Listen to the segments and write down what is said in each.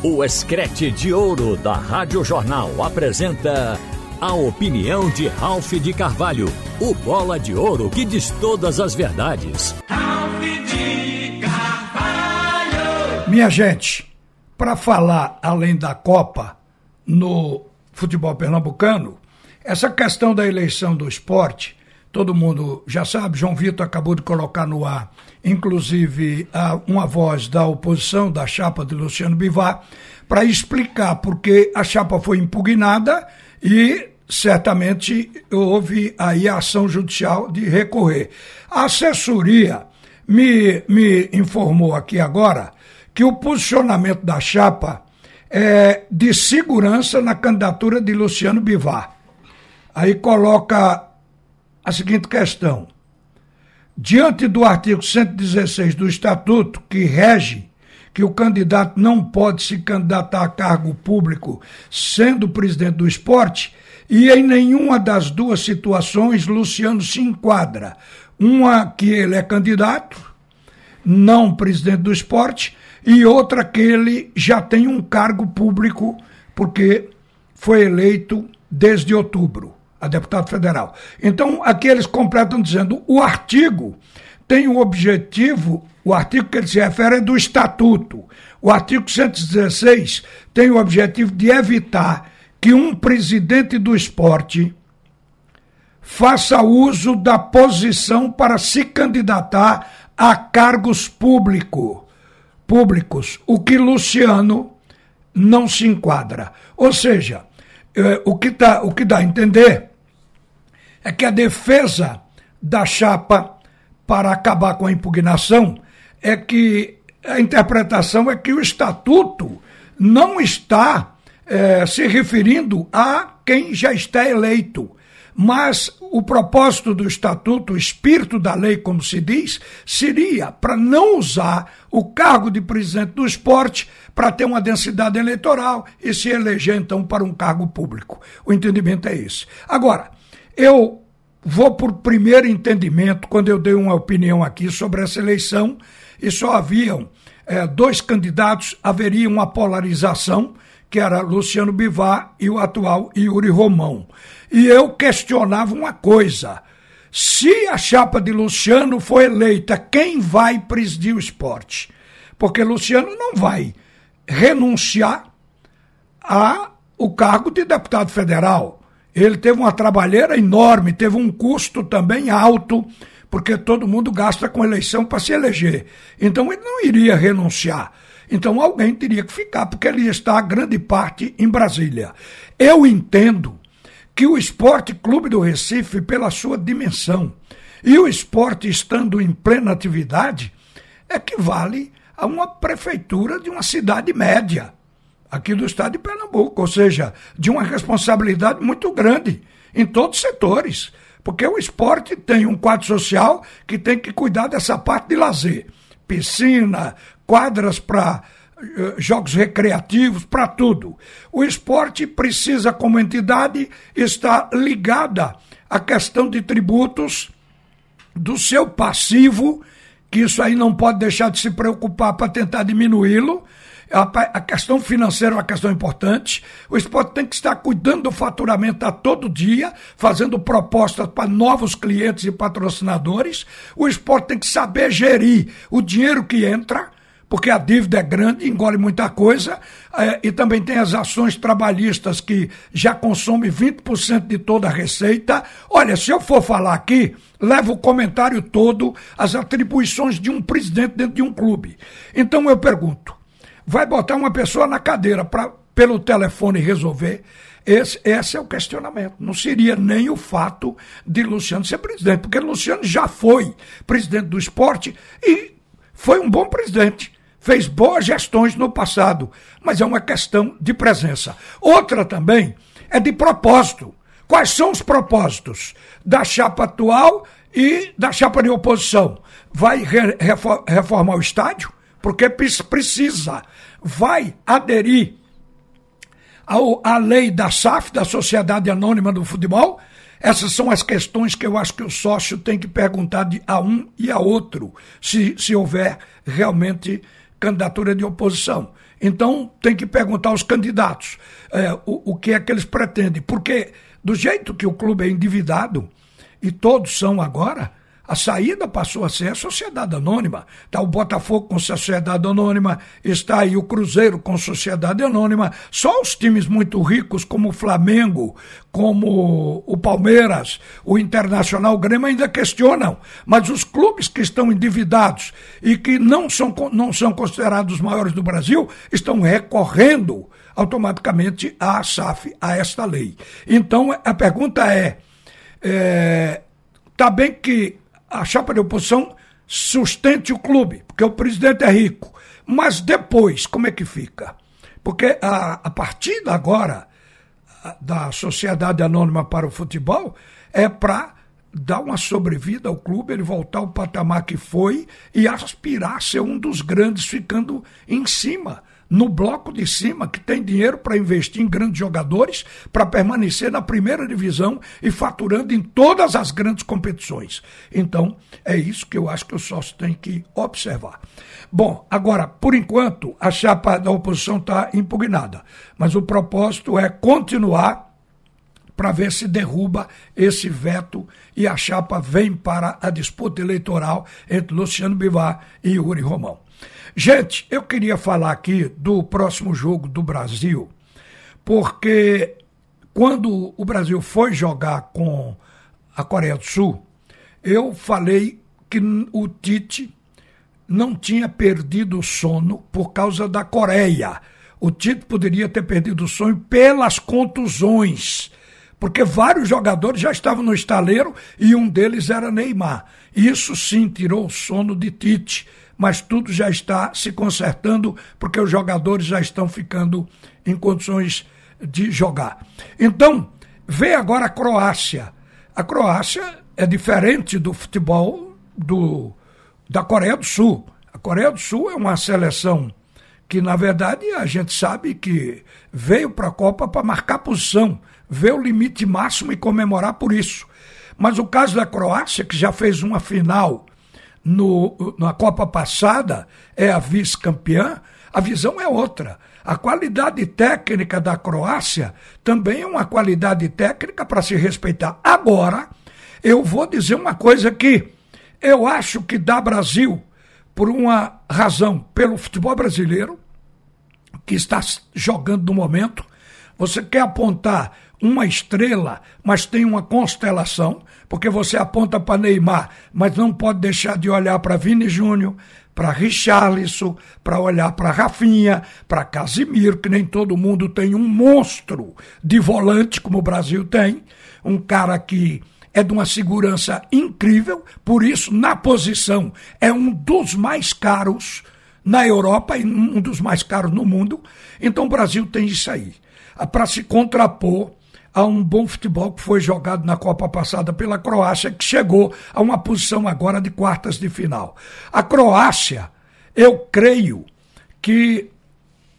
O Escrete de Ouro da Rádio Jornal apresenta a opinião de Ralph de Carvalho, o Bola de Ouro que diz todas as verdades. Ralph de Carvalho! Minha gente, para falar além da Copa no futebol pernambucano, essa questão da eleição do esporte, todo mundo já sabe, João Vitor acabou de colocar no ar, inclusive uma voz da oposição da chapa de Luciano Bivar, para explicar porque a chapa foi impugnada e certamente houve aí a ação judicial de recorrer. A assessoria me informou aqui agora que o posicionamento da chapa é de segurança na candidatura de Luciano Bivar. Aí coloca a seguinte questão: diante do artigo 116 do Estatuto, que rege que o candidato não pode se candidatar a cargo público sendo presidente do esporte, e em nenhuma das duas situações Luciano se enquadra. Uma que ele é candidato, não presidente do esporte, e outra que ele já tem um cargo público, porque foi eleito desde outubro a deputado federal. Então, aqui eles completam dizendo, o artigo tem o objetivo, o artigo que ele se refere é do Estatuto. O artigo 116 tem o objetivo de evitar que um presidente do esporte faça uso da posição para se candidatar a cargos públicos, o que Luciano não se enquadra. Ou seja, o que dá a entender é que a defesa da chapa para acabar com a impugnação é que a interpretação é que o estatuto não está se referindo a quem já está eleito, mas o propósito do estatuto, o espírito da lei, como se diz, seria para não usar o cargo de presidente do esporte para ter uma densidade eleitoral e se eleger, então, para um cargo público. O entendimento é esse. Agora, eu vou por primeiro entendimento, quando eu dei uma opinião aqui sobre essa eleição, e só haviam dois candidatos, haveria uma polarização, que era Luciano Bivar e o atual Yuri Romão. E eu questionava uma coisa: se a chapa de Luciano for eleita, quem vai presidir o esporte? Porque Luciano não vai renunciar ao cargo de deputado federal. Ele teve uma trabalheira enorme, teve um custo também alto, porque todo mundo gasta com eleição para se eleger. Então ele não iria renunciar. Então alguém teria que ficar, porque ele está a grande parte em Brasília. Eu entendo que o Sport Clube do Recife, pela sua dimensão, e o esporte estando em plena atividade, equivale a uma prefeitura de uma cidade média, aqui do estado de Pernambuco, ou seja, de uma responsabilidade muito grande em todos os setores, porque o esporte tem um quadro social que tem que cuidar dessa parte de lazer, piscina, quadras para jogos recreativos, para tudo. O esporte precisa, como entidade, estar ligada à questão de tributos do seu passivo, que isso aí não pode deixar de se preocupar para tentar diminuí-lo. A questão financeira é uma questão importante. O esporte tem que estar cuidando do faturamento a todo dia, fazendo propostas para novos clientes e patrocinadores. O esporte tem que saber gerir o dinheiro que entra, porque a dívida é grande, engole muita coisa, e também tem as ações trabalhistas que já consomem 20% de toda a receita. Olha, se eu for falar aqui, leva o comentário todo, as atribuições de um presidente dentro de um clube. Então eu pergunto, vai botar uma pessoa na cadeira para pelo telefone resolver? Esse é o questionamento. Não seria nem o fato de Luciano ser presidente, porque Luciano já foi presidente do esporte e foi um bom presidente, fez boas gestões no passado, mas é uma questão de presença. Outra também é de propósito. Quais são os propósitos da chapa atual e da chapa de oposição? Vai reformar o estádio? Porque precisa. Vai aderir à lei da SAF, da Sociedade Anônima do Futebol? Essas são as questões que eu acho que o sócio tem que perguntar a um e a outro, se houver realmente candidatura de oposição. Então, tem que perguntar aos candidatos o que é que eles pretendem. Porque, do jeito que o clube é endividado, e todos são agora, a saída passou a ser a sociedade anônima. Está o Botafogo com sociedade anônima, está aí o Cruzeiro com sociedade anônima. Só os times muito ricos, como o Flamengo, como o Palmeiras, o Internacional, o Grêmio, ainda questionam. Mas os clubes que estão endividados e que não são considerados os maiores do Brasil, estão recorrendo automaticamente à SAF, a esta lei. Então, a pergunta é tá bem que a chapa de oposição sustente o clube, porque o presidente é rico. Mas depois, como é que fica? Porque a partir de agora, da Sociedade Anônima para o Futebol, é para dar uma sobrevida ao clube, ele voltar ao patamar que foi e aspirar a ser um dos grandes, ficando em cima, no bloco de cima, que tem dinheiro para investir em grandes jogadores, para permanecer na primeira divisão e faturando em todas as grandes competições. Então, é isso que eu acho que o sócio tem que observar. Bom, agora, por enquanto, a chapa da oposição está impugnada, mas o propósito é continuar para ver se derruba esse veto e a chapa vem para a disputa eleitoral entre Luciano Bivar e Yuri Romão. Gente, eu queria falar aqui do próximo jogo do Brasil, porque quando o Brasil foi jogar com a Coreia do Sul, eu falei que o Tite não tinha perdido o sono por causa da Coreia. O Tite poderia ter perdido o sono pelas contusões, porque vários jogadores já estavam no estaleiro e um deles era Neymar. Isso sim tirou o sono de Tite, mas tudo já está se consertando porque os jogadores já estão ficando em condições de jogar. Então, vê agora a Croácia. A Croácia é diferente do futebol da Coreia do Sul. A Coreia do Sul é uma seleção que, na verdade, a gente sabe que veio para a Copa para marcar posição, ver o limite máximo e comemorar por isso. Mas o caso da Croácia, que já fez uma final na Copa passada, é a vice-campeã, a visão é outra. A qualidade técnica da Croácia também é uma qualidade técnica para se respeitar. Agora, eu vou dizer uma coisa que eu acho que dá Brasil, por uma razão, pelo futebol brasileiro, que está jogando no momento. Você quer apontar uma estrela, mas tem uma constelação, porque você aponta para Neymar, mas não pode deixar de olhar para Vini Júnior, para Richarlison, para olhar para Rafinha, para Casemiro, que nem todo mundo tem um monstro de volante, como o Brasil tem, um cara que é de uma segurança incrível, por isso, na posição, é um dos mais caros na Europa e um dos mais caros no mundo. Então o Brasil tem isso aí, para se contrapor a um bom futebol que foi jogado na Copa passada pela Croácia, que chegou a uma posição agora de quartas de final. A Croácia, eu creio que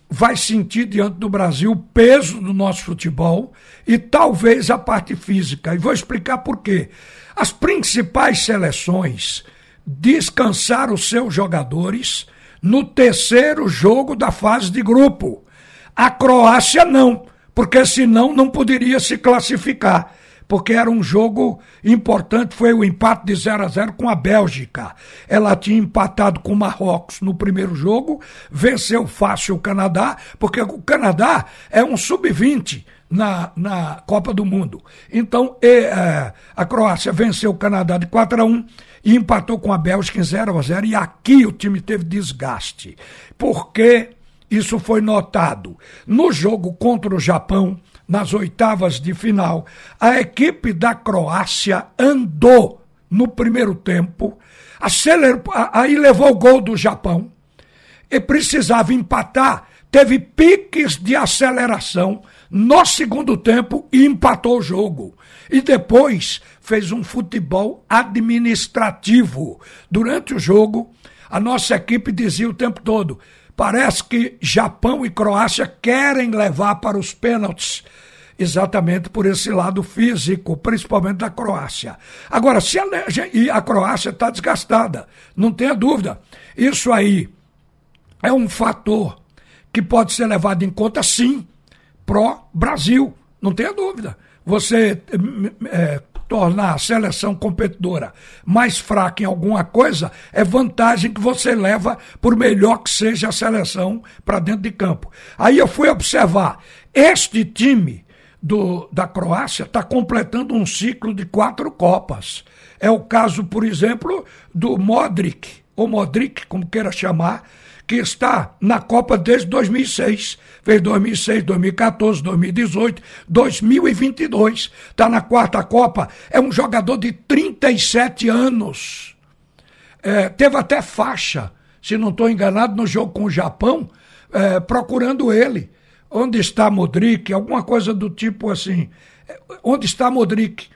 vai sentir diante do Brasil o peso do nosso futebol e talvez a parte física. E vou explicar por quê. As principais seleções descansaram os seus jogadores no terceiro jogo da fase de grupo. A Croácia não, porque senão não poderia se classificar, porque era um jogo importante, foi o empate de 0-0 com a Bélgica. Ela tinha empatado com o Marrocos no primeiro jogo, venceu fácil o Canadá, porque o Canadá é um sub-20 na Copa do Mundo. Então a Croácia venceu o Canadá de 4-1 e empatou com a Bélgica em 0-0, e aqui o time teve desgaste, porque isso foi notado. No jogo contra o Japão, nas oitavas de final, a equipe da Croácia andou no primeiro tempo, acelerou, aí levou o gol do Japão, e precisava empatar, teve piques de aceleração no segundo tempo e empatou o jogo. E depois fez um futebol administrativo. Durante o jogo, a nossa equipe dizia o tempo todo: parece que Japão e Croácia querem levar para os pênaltis, exatamente por esse lado físico, principalmente da Croácia. Agora, e a Croácia está desgastada, não tenha dúvida. Isso aí é um fator que pode ser levado em conta, sim, pró-Brasil, não tenha dúvida. Você tornar a seleção competidora mais fraca em alguma coisa é vantagem que você leva, por melhor que seja a seleção, para dentro de campo. Aí eu fui observar, este time da Croácia está completando um ciclo de 4 Copas. É o caso, por exemplo, do Modric, ou Modric, como queira chamar, que está na Copa desde 2006, fez 2006, 2014, 2018, 2022, está na 4ª Copa, é um jogador de 37 anos, teve até faixa, se não estou enganado, no jogo com o Japão, procurando ele, onde está Modric, alguma coisa do tipo assim, onde está Modric?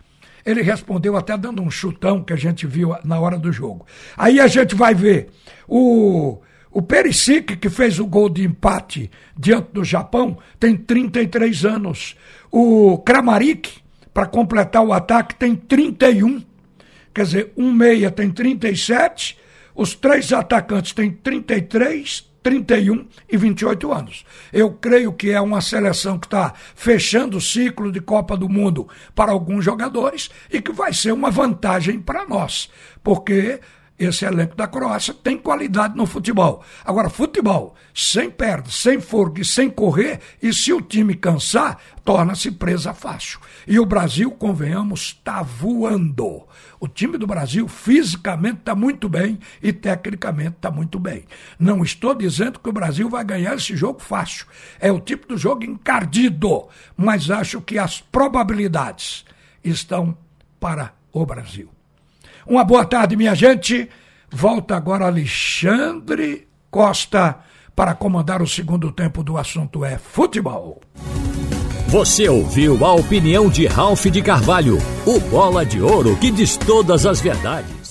Ele respondeu até dando um chutão que a gente viu na hora do jogo. Aí a gente vai ver o Perisic, que fez o gol de empate diante do Japão, tem 33 anos. O Kramaric, para completar o ataque, tem 31. Quer dizer, um meia tem 37, os 3 atacantes têm 33, 31 e 28 anos. Eu creio que é uma seleção que está fechando o ciclo de Copa do Mundo para alguns jogadores e que vai ser uma vantagem para nós, porque esse elenco da Croácia tem qualidade no futebol. Agora, futebol, sem perna, sem força e sem correr, e se o time cansar, torna-se presa fácil. E o Brasil, convenhamos, está voando. O time do Brasil fisicamente está muito bem e tecnicamente está muito bem. Não estou dizendo que o Brasil vai ganhar esse jogo fácil. É o tipo do jogo encardido, mas acho que as probabilidades estão para o Brasil. Uma boa tarde, minha gente. Volta agora Alexandre Costa para comandar o segundo tempo do Assunto é Futebol. Você ouviu a opinião de Ralph de Carvalho, o Bola de Ouro que diz todas as verdades.